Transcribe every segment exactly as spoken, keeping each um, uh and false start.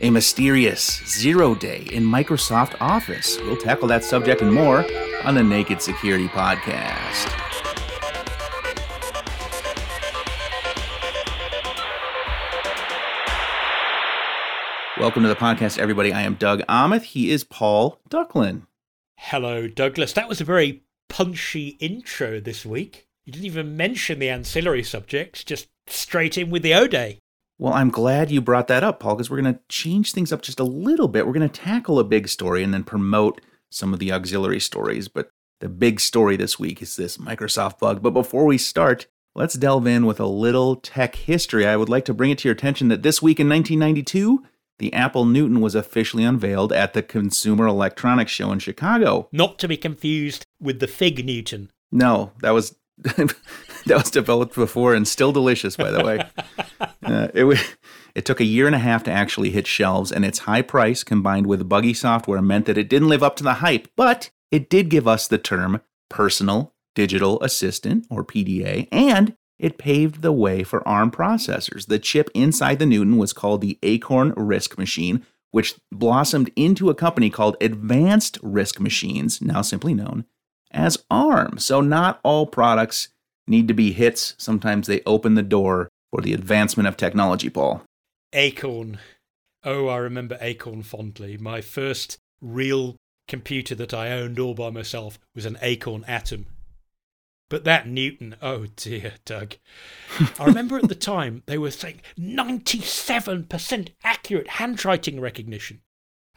A mysterious zero day in Microsoft Office. We'll tackle that subject and more on the Naked Security Podcast. Welcome to the podcast, everybody. I am Doug Aamoth. He is Paul Ducklin. Hello, Douglas. That was a very punchy intro this week. You didn't even mention the ancillary subjects, just straight in with the O-Day. Well, I'm glad you brought that up, Paul, because we're going to change things up just a little bit. We're going to tackle a big story and then promote some of the auxiliary stories. But the big story this week is this Microsoft bug. But before we start, let's delve in with a little tech history. I would like to bring it to your attention that this week in nineteen ninety-two, the Apple Newton was officially unveiled at the Consumer Electronics Show in Chicago. Not to be confused with the Fig Newton. No, that was that was developed before and still delicious, by the way. Uh, it, it took a year and a half to actually hit shelves, and its high price combined with buggy software meant that it didn't live up to the hype, but it did give us the term Personal Digital Assistant, or P D A, and it paved the way for ARM processors. The chip inside the Newton was called the Acorn RISC Machine, which blossomed into a company called Advanced RISC Machines, now simply known as ARM. So not all products need to be hits. Sometimes they open the door for the advancement of technology, Paul. Acorn. Oh, I remember Acorn fondly. My first real computer that I owned all by myself was an Acorn Atom. But that Newton, oh dear, Doug. I remember at the time they were saying ninety-seven percent accurate handwriting recognition.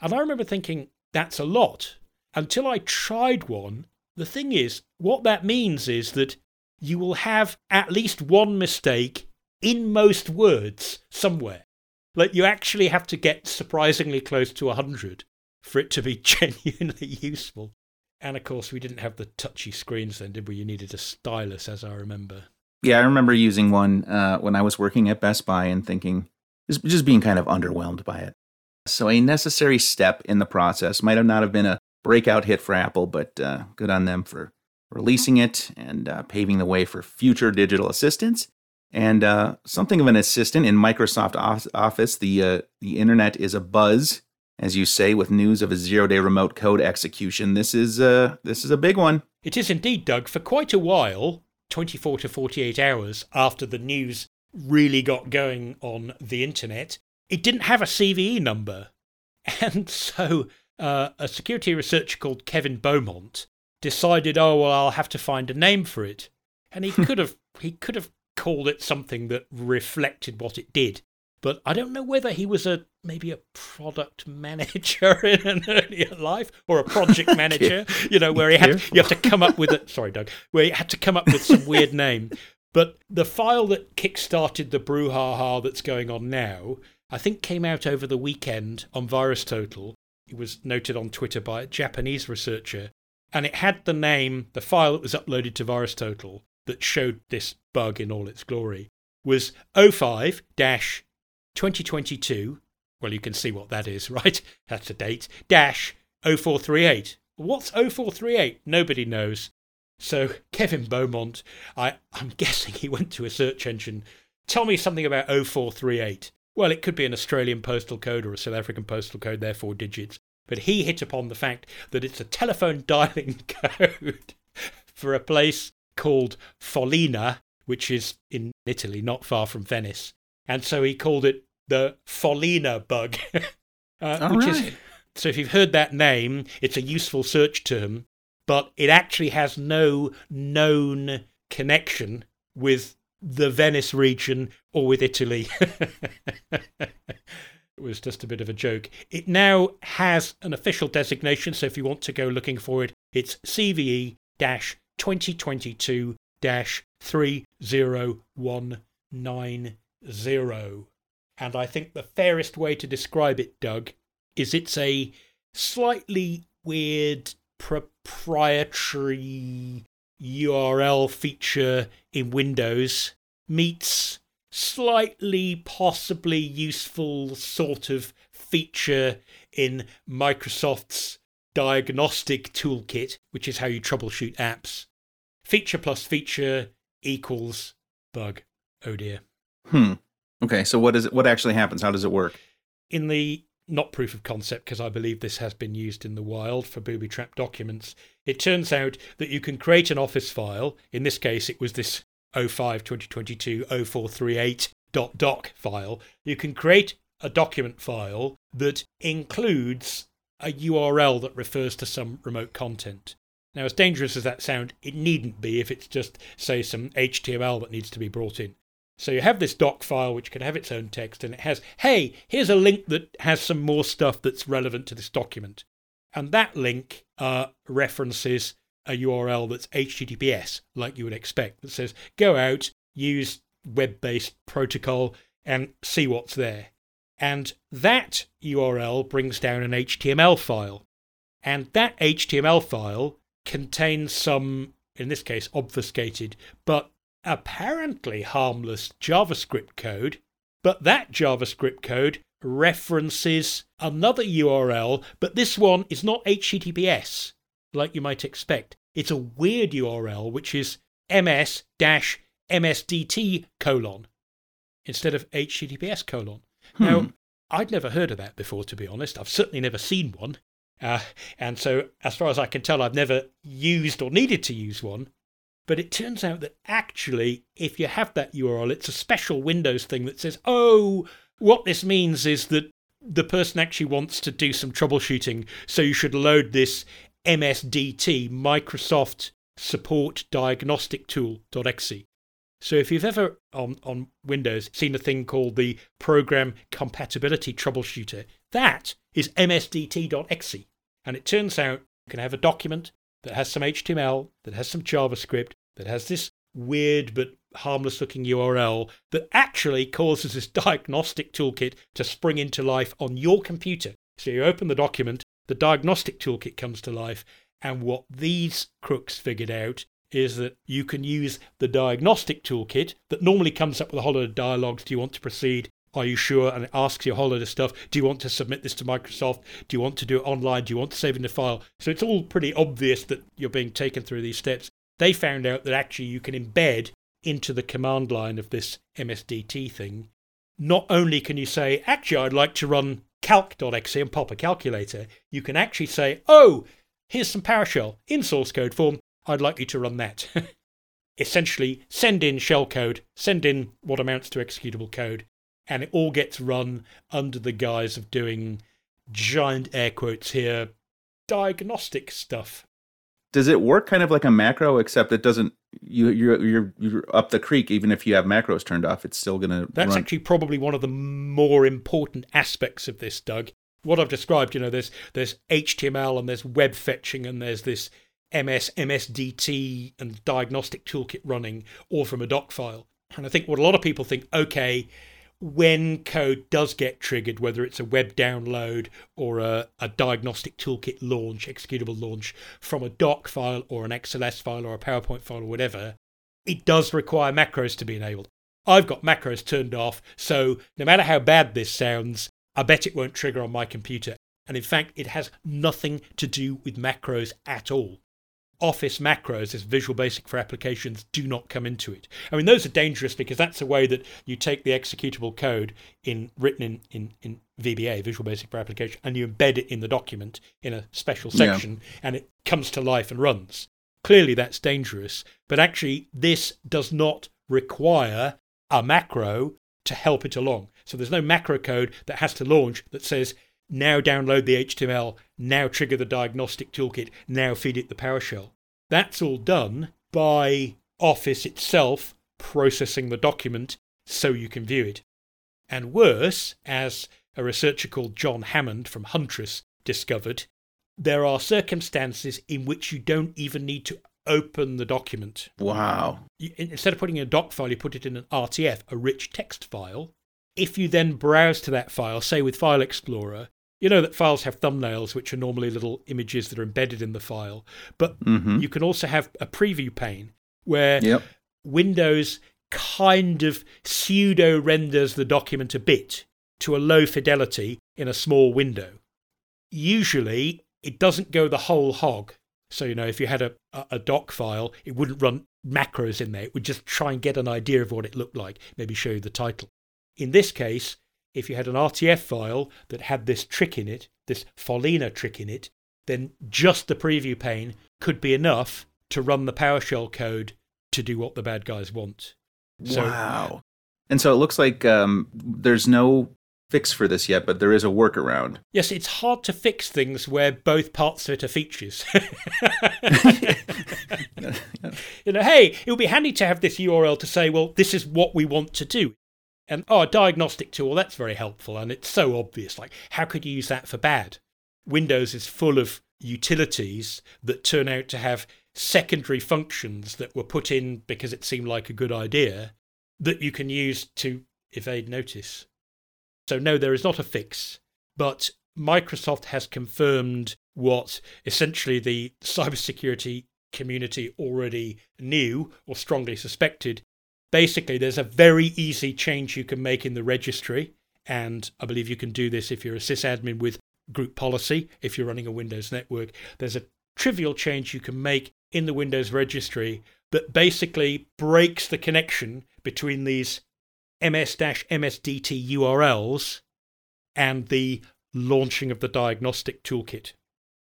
And I remember thinking, that's a lot. Until I tried one, the thing is, what that means is that you will have at least one mistake in most words somewhere. Like, you actually have to get surprisingly close to one hundred for it to be genuinely useful. And of course, we didn't have the touchy screens then, did we? You needed a stylus, as I remember. Yeah, I remember using one uh, when I was working at Best Buy and thinking, just, just being kind of underwhelmed by it. So a necessary step in the process. Might have not have been a breakout hit for Apple, but uh, good on them for releasing it and uh, paving the way for future digital assistants. And uh, something of an assistant in Microsoft Office, the uh, the internet is abuzz, as you say, with news of a zero-day remote code execution. This is a, this is a big one. It is indeed, Doug. For quite a while, twenty-four to forty-eight hours after the news really got going on the internet, it didn't have a C V E number. And so uh, a security researcher called Kevin Beaumont decided, oh, well, I'll have to find a name for it. And he could have he could have called it something that reflected what it did. But I don't know whether he was a maybe a product manager in an earlier life or a project manager, you know, where he had to, you have to come up with it. Sorry, Doug, where he had to come up with some weird name. But the file that kickstarted the brouhaha that's going on now, I think, came out over the weekend on VirusTotal. It was noted on Twitter by a Japanese researcher, and it had the name. The file that was uploaded to VirusTotal that showed this bug in all its glory was oh five dash twenty twenty-two, well, you can see what that is, right? That's the date, dash oh four three eight. What's oh four three eight? Nobody knows. So Kevin Beaumont, I, I'm guessing he went to a search engine. Tell me something about oh four three eight. Well, it could be an Australian postal code or a South African postal code, they're four digits. But he hit upon the fact that it's a telephone dialing code for a place called Follina, which is in Italy, not far from Venice. And so he called it the Follina bug. uh, which right. is, so if you've heard that name, it's a useful search term, but it actually has no known connection with the Venice region or with Italy. It was just a bit of a joke. It now has an official designation, so if you want to go looking for it, it's C V E twenty twenty-two dash three oh one nine zero. And I think the fairest way to describe it, Doug, is it's a slightly weird proprietary U R L feature in Windows meets slightly possibly useful sort of feature in Microsoft's diagnostic toolkit, which is how you troubleshoot apps. Feature plus feature equals bug. Oh dear. Hmm. Okay, so what is it, what actually happens? How does it work? In the not proof of concept, because I believe this has been used in the wild for booby-trapped documents. It turns out that you can create an Office file. In this case, it was this oh five twenty twenty-two oh four three eight dot doc file. You can create a document file that includes a U R L that refers to some remote content. Now, as dangerous as that sounds, it needn't be if it's just, say, some H T M L that needs to be brought in. So you have this doc file which can have its own text, and it has, hey, here's a link that has some more stuff that's relevant to this document. And that link uh, references a U R L that's H T T P S, like you would expect, that says, go out, use web-based protocol, and see what's there. And that U R L brings down an H T M L file. And that H T M L file contains some, in this case, obfuscated, but apparently harmless JavaScript code. But that JavaScript code references another U R L, but this one is not H T T P S, like you might expect. It's a weird U R L, which is ms-msdt colon, instead of H T T P S colon. Hmm. Now, I'd never heard of that before, to be honest. I've certainly never seen one. Uh, and so, as far as I can tell, I've never used or needed to use one. But it turns out that actually, if you have that U R L, it's a special Windows thing that says, oh, what this means is that the person actually wants to do some troubleshooting, so you should load this M S D T, Microsoft Support Diagnostic Tool.exe. So if you've ever, on, on Windows, seen a thing called the Program Compatibility Troubleshooter, that is M S D T dot E X E. And it turns out you can have a document that has some H T M L, that has some JavaScript, that has this weird but harmless looking U R L that actually causes this diagnostic toolkit to spring into life on your computer. So you open the document, the diagnostic toolkit comes to life, and what these crooks figured out is that you can use the diagnostic toolkit that normally comes up with a whole lot of dialogues. Do you want to proceed? Are you sure? And it asks you a whole lot of stuff. Do you want to submit this to Microsoft? Do you want to do it online? Do you want to save in the file? So it's all pretty obvious that you're being taken through these steps. They found out that actually you can embed into the command line of this M S D T thing. Not only can you say, actually, I'd like to run calc.exe and pop a calculator. You can actually say, oh, here's some PowerShell in source code form. I'd like you to run that. Essentially, send in shellcode, send in what amounts to executable code, and it all gets run under the guise of doing, giant air quotes here, diagnostic stuff. Does it work kind of like a macro, except it doesn't, you, you're, you're, you're up the creek, even if you have macros turned off, it's still going to That's run. Actually probably one of the more important aspects of this, Doug. What I've described, you know, there's there's H T M L and there's web fetching and there's this M S, M S D T and diagnostic toolkit running all from a doc file. And I think what a lot of people think, okay, when code does get triggered, whether it's a web download or a, a diagnostic toolkit launch, executable launch from a doc file or an X L S file or a PowerPoint file or whatever, it does require macros to be enabled. I've got macros turned off, so no matter how bad this sounds, I bet it won't trigger on my computer. And in fact, it has nothing to do with macros at all. Office macros as Visual Basic for Applications do not come into it. I mean, those are dangerous because that's a way that you take the executable code in written in, in, in V B A, Visual Basic for Application, and you embed it in the document in a special section, yeah. And it comes to life and runs. Clearly, that's dangerous. But actually, this does not require a macro to help it along. So there's no macro code that has to launch that says, now download the H T M L, now trigger the diagnostic toolkit, now feed it the PowerShell. That's all done by Office itself processing the document so you can view it. And worse, as a researcher called John Hammond from Huntress discovered, there are circumstances in which you don't even need to open the document. Wow. You, instead of putting in a doc file, you put it in an R T F, a rich text file. If you then browse to that file, say with File Explorer, you know that files have thumbnails, which are normally little images that are embedded in the file. But mm-hmm. you can also have a preview pane where yep. Windows kind of pseudo-renders the document a bit to a low fidelity in a small window. Usually, it doesn't go the whole hog. So, you know, if you had a, a doc file, it wouldn't run macros in there. It would just try and get an idea of what it looked like, maybe show you the title. In this case, if you had an R T F file that had this trick in it, this Follina trick in it, then just the preview pane could be enough to run the PowerShell code to do what the bad guys want. So, wow. And so it looks like um, there's no fix for this yet, but there is a workaround. Yes, it's hard to fix things where both parts of it are features. You know, hey, it would be handy to have this U R L to say, well, this is what we want to do. And, oh, a diagnostic tool, that's very helpful. And it's so obvious. Like, how could you use that for bad? Windows is full of utilities that turn out to have secondary functions that were put in because it seemed like a good idea that you can use to evade notice. So no, there is not a fix, but Microsoft has confirmed what essentially the cybersecurity community already knew or strongly suspected. Basically, there's a very easy change you can make in the registry, and I believe you can do this if you're a sysadmin with group policy, if you're running a Windows network. There's a trivial change you can make in the Windows registry that basically breaks the connection between these ms-msdt U R Ls and the launching of the diagnostic toolkit.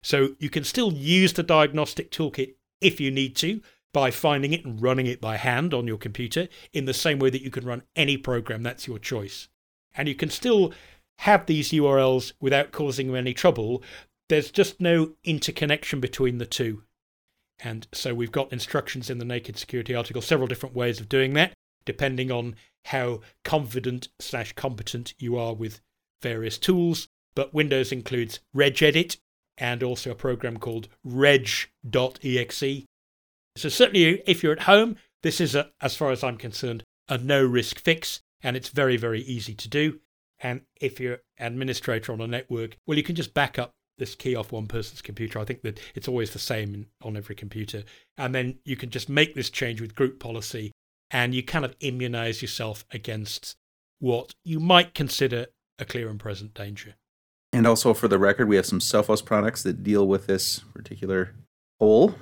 So you can still use the diagnostic toolkit if you need to by finding it and running it by hand on your computer in the same way that you can run any program that's your choice. And you can still have these U R Ls without causing them any trouble. There's just no interconnection between the two. And so we've got instructions in the Naked Security article, several different ways of doing that, depending on how confident slash competent you are with various tools. But Windows includes RegEdit and also a program called reg dot e x e. So certainly if you're at home, this is, a, as far as I'm concerned, a no-risk fix, and it's very, very easy to do. And if you're an administrator on a network, well, you can just back up this key off one person's computer. I think that it's always the same on every computer. And then you can just make this change with group policy, and you kind of immunize yourself against what you might consider a clear and present danger. And also, for the record, we have some Sophos products that deal with this particular hole.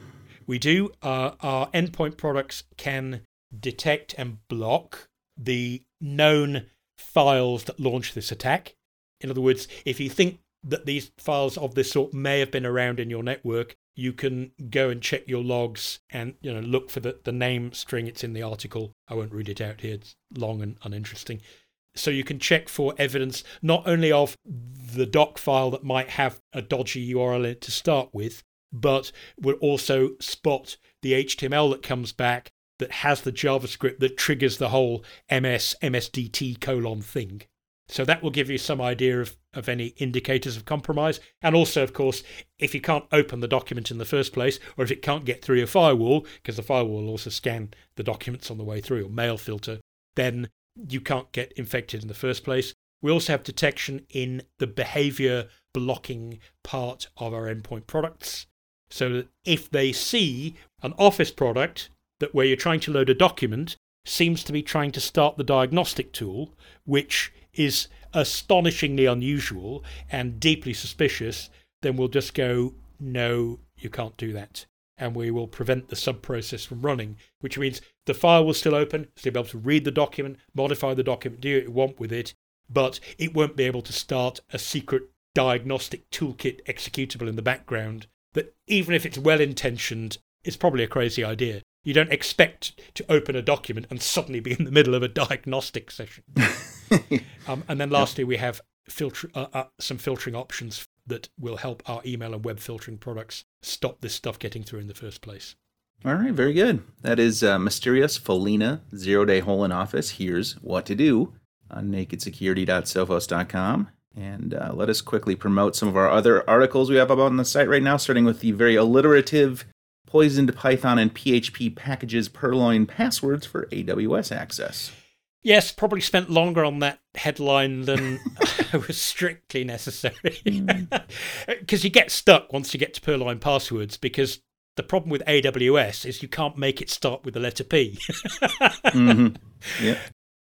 We do. Uh, our endpoint products can detect and block the known files that launch this attack. In other words, if you think that these files of this sort may have been around in your network, you can go and check your logs and, you know, look for the, the name string. It's in the article. I won't read it out here. It's long and uninteresting. So you can check for evidence not only of the doc file that might have a dodgy U R L in it to start with, but will also spot the H T M L that comes back that has the JavaScript that triggers the whole ms-msdt colon thing. So that will give you some idea of, of any indicators of compromise. And also, of course, if you can't open the document in the first place, or if it can't get through your firewall, because the firewall will also scan the documents on the way through, or mail filter, then you can't get infected in the first place. We also have detection in the behavior blocking part of our endpoint products, so that if they see an Office product that where you're trying to load a document seems to be trying to start the diagnostic tool, which is astonishingly unusual and deeply suspicious, then we'll just go, no, you can't do that. And we will prevent the sub-process from running, which means the file will still open, so you'll be able to read the document, modify the document, do what you want with it, but it won't be able to start a secret diagnostic toolkit executable in the background that, even if it's well-intentioned, is probably a crazy idea. You don't expect to open a document and suddenly be in the middle of a diagnostic session. um, and then lastly, we have filter, uh, uh, some filtering options that will help our email and web filtering products stop this stuff getting through in the first place. All right, very good. That is uh, Mysterious Follina Zero-Day Hole in Office. Here's what to do on naked security dot sophos dot com. And uh, let us quickly promote some of our other articles we have up on the site right now, starting with the very alliterative Poisoned Python and P H P packages purloin passwords for A W S access. Yes, probably spent longer on that headline than was strictly necessary. Because you get stuck once you get to purloin passwords, because the problem with A W S is you can't make it start with the letter P. mm-hmm. Yeah.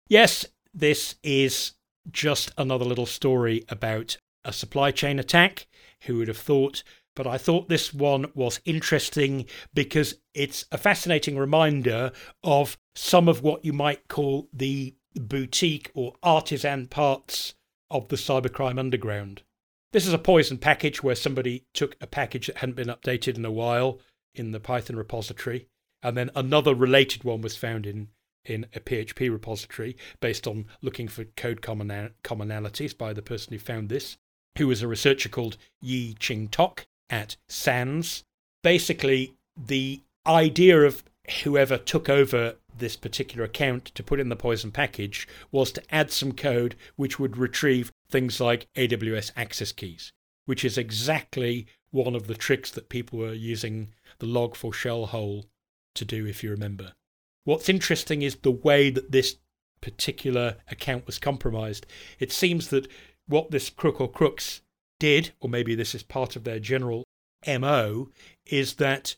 Yes, this is just another little story about a supply chain attack. Who would have thought? But I thought this one was interesting because it's a fascinating reminder of some of what you might call the the boutique or artisan parts of the cybercrime underground. This is a poison package where somebody took a package that hadn't been updated in a while in the Python repository, and then another related one was found in, in a P H P repository based on looking for code common, commonalities by the person who found this, who was a researcher called Yi Ching Tok at SANS. Basically, the idea of whoever took over this particular account to put in the poison package was to add some code which would retrieve things like A W S access keys, which is exactly one of the tricks that people were using the log for shell hole to do, if you remember. What's interesting is the way that this particular account was compromised. It seems that what this crook or crooks did, or maybe this is part of their general M O, is that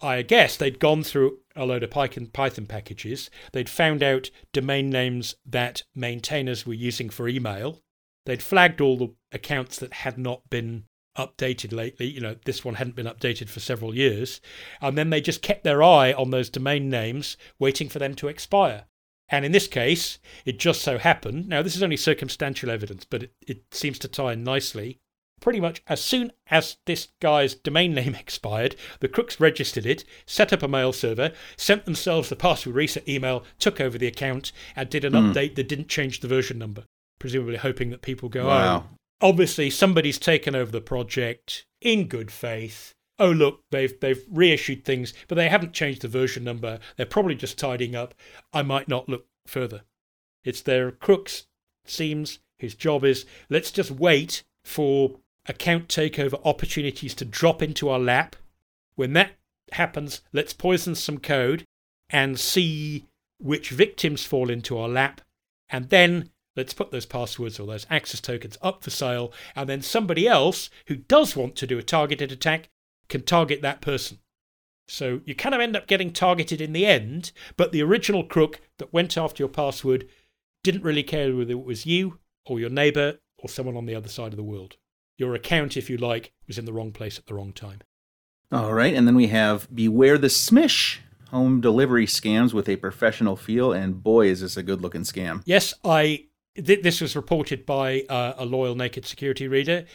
I guess they'd gone through a load of Python packages. They'd found out domain names that maintainers were using for email. They'd flagged all the accounts that had not been updated lately. You know, this one hadn't been updated for several years. And then they just kept their eye on those domain names, waiting for them to expire. And in this case, it just so happened. Now, this is only circumstantial evidence, but it, it seems to tie in nicely. Pretty much as soon as this guy's domain name expired, the crooks registered it, set up a mail server, sent themselves the password reset email, took over the account, and did an mm. update that didn't change the version number, presumably hoping that people go, wow. oh, obviously somebody's taken over the project in good faith. Oh, look, they've they've reissued things, but they haven't changed the version number. They're probably just tidying up. I might not look further. It's their crooks, seems, his job is, let's just wait for account takeover opportunities to drop into our lap. When that happens, let's poison some code and see which victims fall into our lap. And then let's put those passwords or those access tokens up for sale. And then somebody else who does want to do a targeted attack can target that person. So you kind of end up getting targeted in the end, but the original crook that went after your password didn't really care whether it was you or your neighbor or someone on the other side of the world. Your account, if you like, was in the wrong place at the wrong time. All right, and then we have Beware the Smish, home delivery scams with a professional feel, and boy, is this a good-looking scam. Yes, I. Th- this was reported by uh, a loyal Naked Security reader.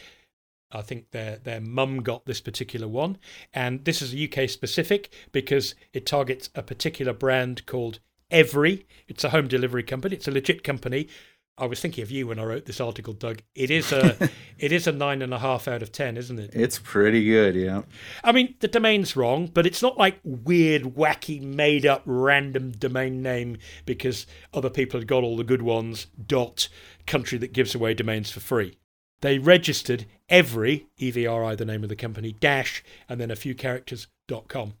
I think their, their mum got this particular one, and this is U K-specific because it targets a particular brand called Every. It's a home delivery company. It's a legit company. I was thinking of you when I wrote this article, Doug. It is a it is a nine and a half out of ten, isn't it? It's pretty good, yeah. I mean, the domain's wrong, but it's not like weird, wacky, made-up, random domain name because other people had got all the good ones, dot, country that gives away domains for free. They registered Every, E V R I, the name of the company, dash, and then a few characters, dot com.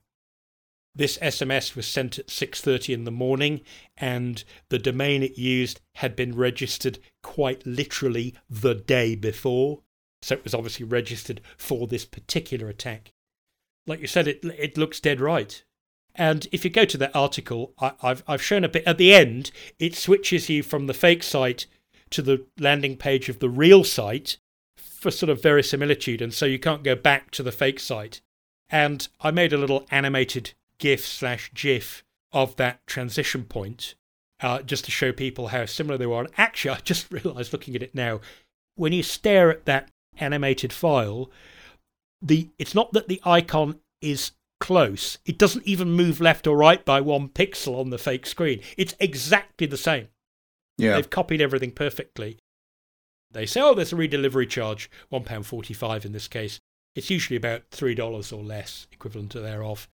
This S M S was sent at six thirty in the morning, and the domain it used had been registered quite literally the day before. So it was obviously registered for this particular attack. Like you said, it it looks dead right. And if you go to that article, I, I've I've shown a bit. At the end, it switches you from the fake site to the landing page of the real site for sort of verisimilitude, and so you can't go back to the fake site. And I made a little animated GIF slash GIF of that transition point, uh, just to show people how similar they were. And actually, I just realised looking at it now, when you stare at that animated file, the it's not that the icon is close. It doesn't even move left or right by one pixel on the fake screen. It's exactly the same. Yeah, they've copied everything perfectly. They say, oh, there's a redelivery charge, one pound forty-five in this case. It's usually about three dollars or less, equivalent to thereof.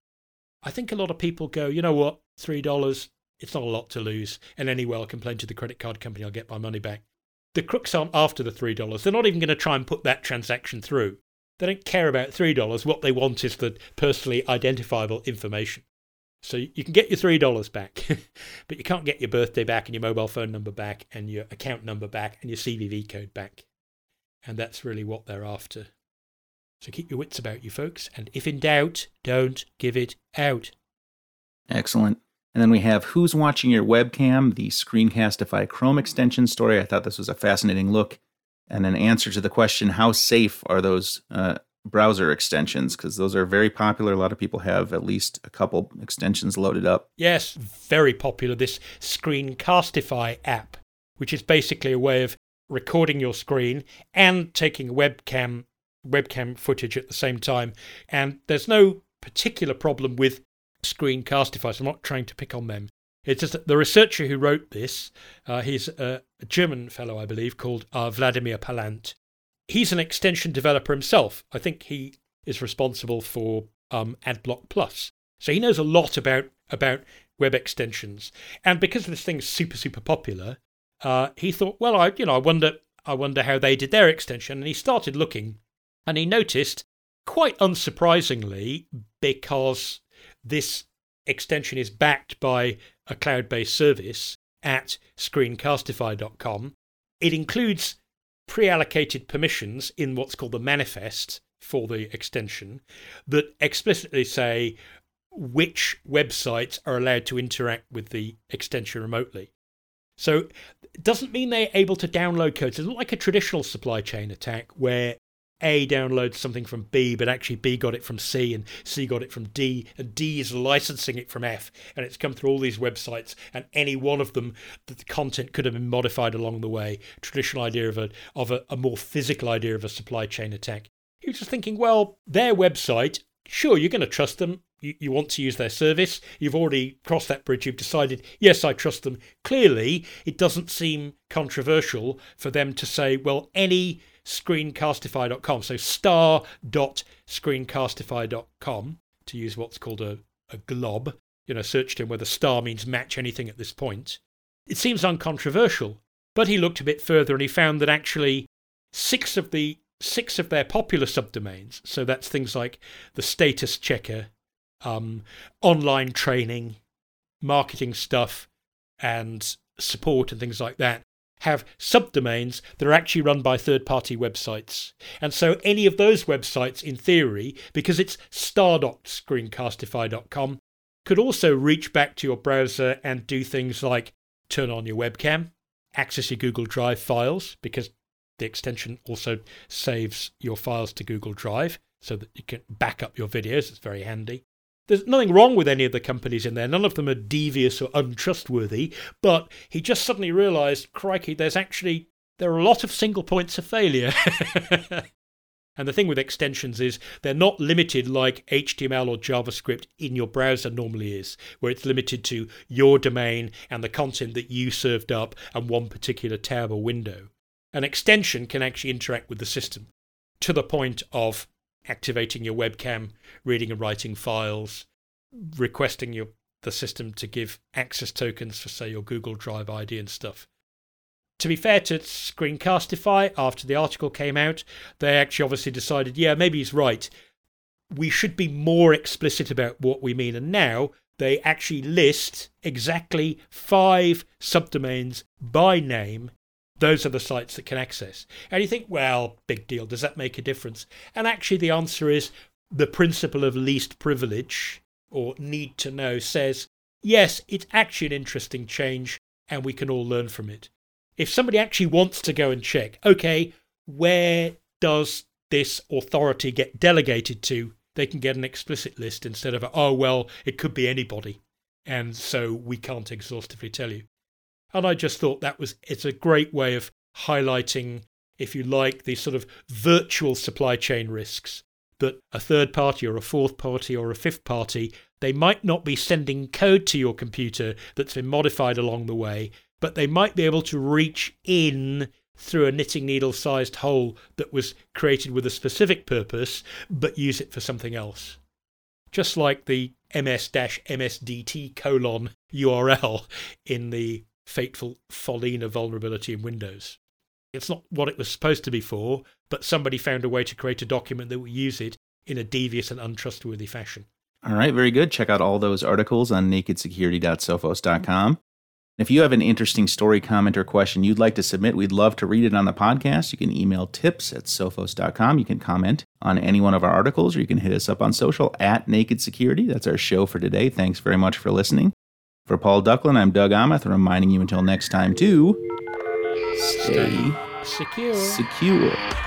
I think a lot of people go, you know what, three dollars, it's not a lot to lose. And anyway, I'll complain to the credit card company, I'll get my money back. The crooks aren't after the three dollars. They're not even going to try and put that transaction through. They don't care about three dollars. What they want is the personally identifiable information. So you can get your three dollars back, but you can't get your birthday back and your mobile phone number back and your account number back and your C V V code back. And that's really what they're after. So keep your wits about you, folks. And if in doubt, don't give it out. Excellent. And then we have Who's Watching Your Webcam, the Screencastify Chrome extension story. I thought this was a fascinating look. And an answer to the question, how safe are those uh, browser extensions, because those are very popular. A lot of people have at least a couple extensions loaded up. Yes, very popular, this Screencastify app, which is basically a way of recording your screen and taking webcam webcam footage at the same time. And there's no particular problem with Screencastify, so I'm not trying to pick on them. It's just that the researcher who wrote this, uh, he's a German fellow, I believe, called uh, Vladimir Palant. He's an extension developer himself. I think he is responsible for um, AdBlock Plus. So he knows a lot about, about web extensions. And because this thing's super, super popular, uh, he thought, well, I you know, I wonder, I wonder how they did their extension. And he started looking, and he noticed, quite unsurprisingly, because this extension is backed by a cloud-based service at screencastify dot com, it includes pre-allocated permissions in what's called the manifest for the extension that explicitly say which websites are allowed to interact with the extension remotely. So it doesn't mean they're able to download code. It's not like a traditional supply chain attack where A downloads something from B, but actually B got it from C and C got it from D, and D is licensing it from F, and it's come through all these websites, and any one of them, the content could have been modified along the way. Traditional idea of a of a, a more physical idea of a supply chain attack. You're just thinking, well, their website, sure, you're going to trust them. You, you want to use their service. You've already crossed that bridge. You've decided, yes, I trust them. Clearly, it doesn't seem controversial for them to say, well, any screencastify dot com, so star dot screencastify dot com, to use what's called a, a glob, you know, search term where the star means match anything at this point. It seems uncontroversial, but he looked a bit further and he found that actually six of the six of their popular subdomains, so that's things like the status checker, um, online training, marketing stuff, and support and things like that, have subdomains that are actually run by third-party websites. And so any of those websites, in theory, because it's star dot screencastify dot com, could also reach back to your browser and do things like turn on your webcam, access your Google Drive files, because the extension also saves your files to Google Drive so that you can back up your videos. It's very handy. There's nothing wrong with any of the companies in there. None of them are devious or untrustworthy. But he just suddenly realised, crikey, there's actually, there are a lot of single points of failure. And the thing with extensions is they're not limited like H T M L or JavaScript in your browser normally is, where it's limited to your domain and the content that you served up and one particular tab or window. An extension can actually interact with the system to the point of activating your webcam, reading and writing files, requesting your the system to give access tokens for, say, your Google Drive I D and stuff. To be fair to Screencastify, after the article came out, they actually obviously decided, yeah, maybe he's right. We should be more explicit about what we mean. And now they actually list exactly five subdomains by name. Those are the sites that can access. And you think, well, big deal. Does that make a difference? And actually the answer is the principle of least privilege or need to know says, yes, it's actually an interesting change and we can all learn from it. If somebody actually wants to go and check, okay, where does this authority get delegated to? They can get an explicit list instead of, oh, well, it could be anybody. And so we can't exhaustively tell you. And I just thought that was, it's a great way of highlighting, if you like, these sort of virtual supply chain risks that a third party or a fourth party or a fifth party, they might not be sending code to your computer that's been modified along the way, but they might be able to reach in through a knitting needle-sized hole that was created with a specific purpose, but use it for something else. Just like the ms-msdt colon U R L in the fateful Follina vulnerability in Windows. It's not what it was supposed to be for, but somebody found a way to create a document that would use it in a devious and untrustworthy fashion. All right, very good. Check out all those articles on naked security dot sophos dot com. If you have an interesting story, comment, or question you'd like to submit, we'd love to read it on the podcast. You can email tips at sophos dot com. You can comment on any one of our articles, or you can hit us up on social at Naked Security. That's our show for today. Thanks very much for listening. For Paul Ducklin, I'm Doug Aamoth, reminding you until next time to stay secure. secure.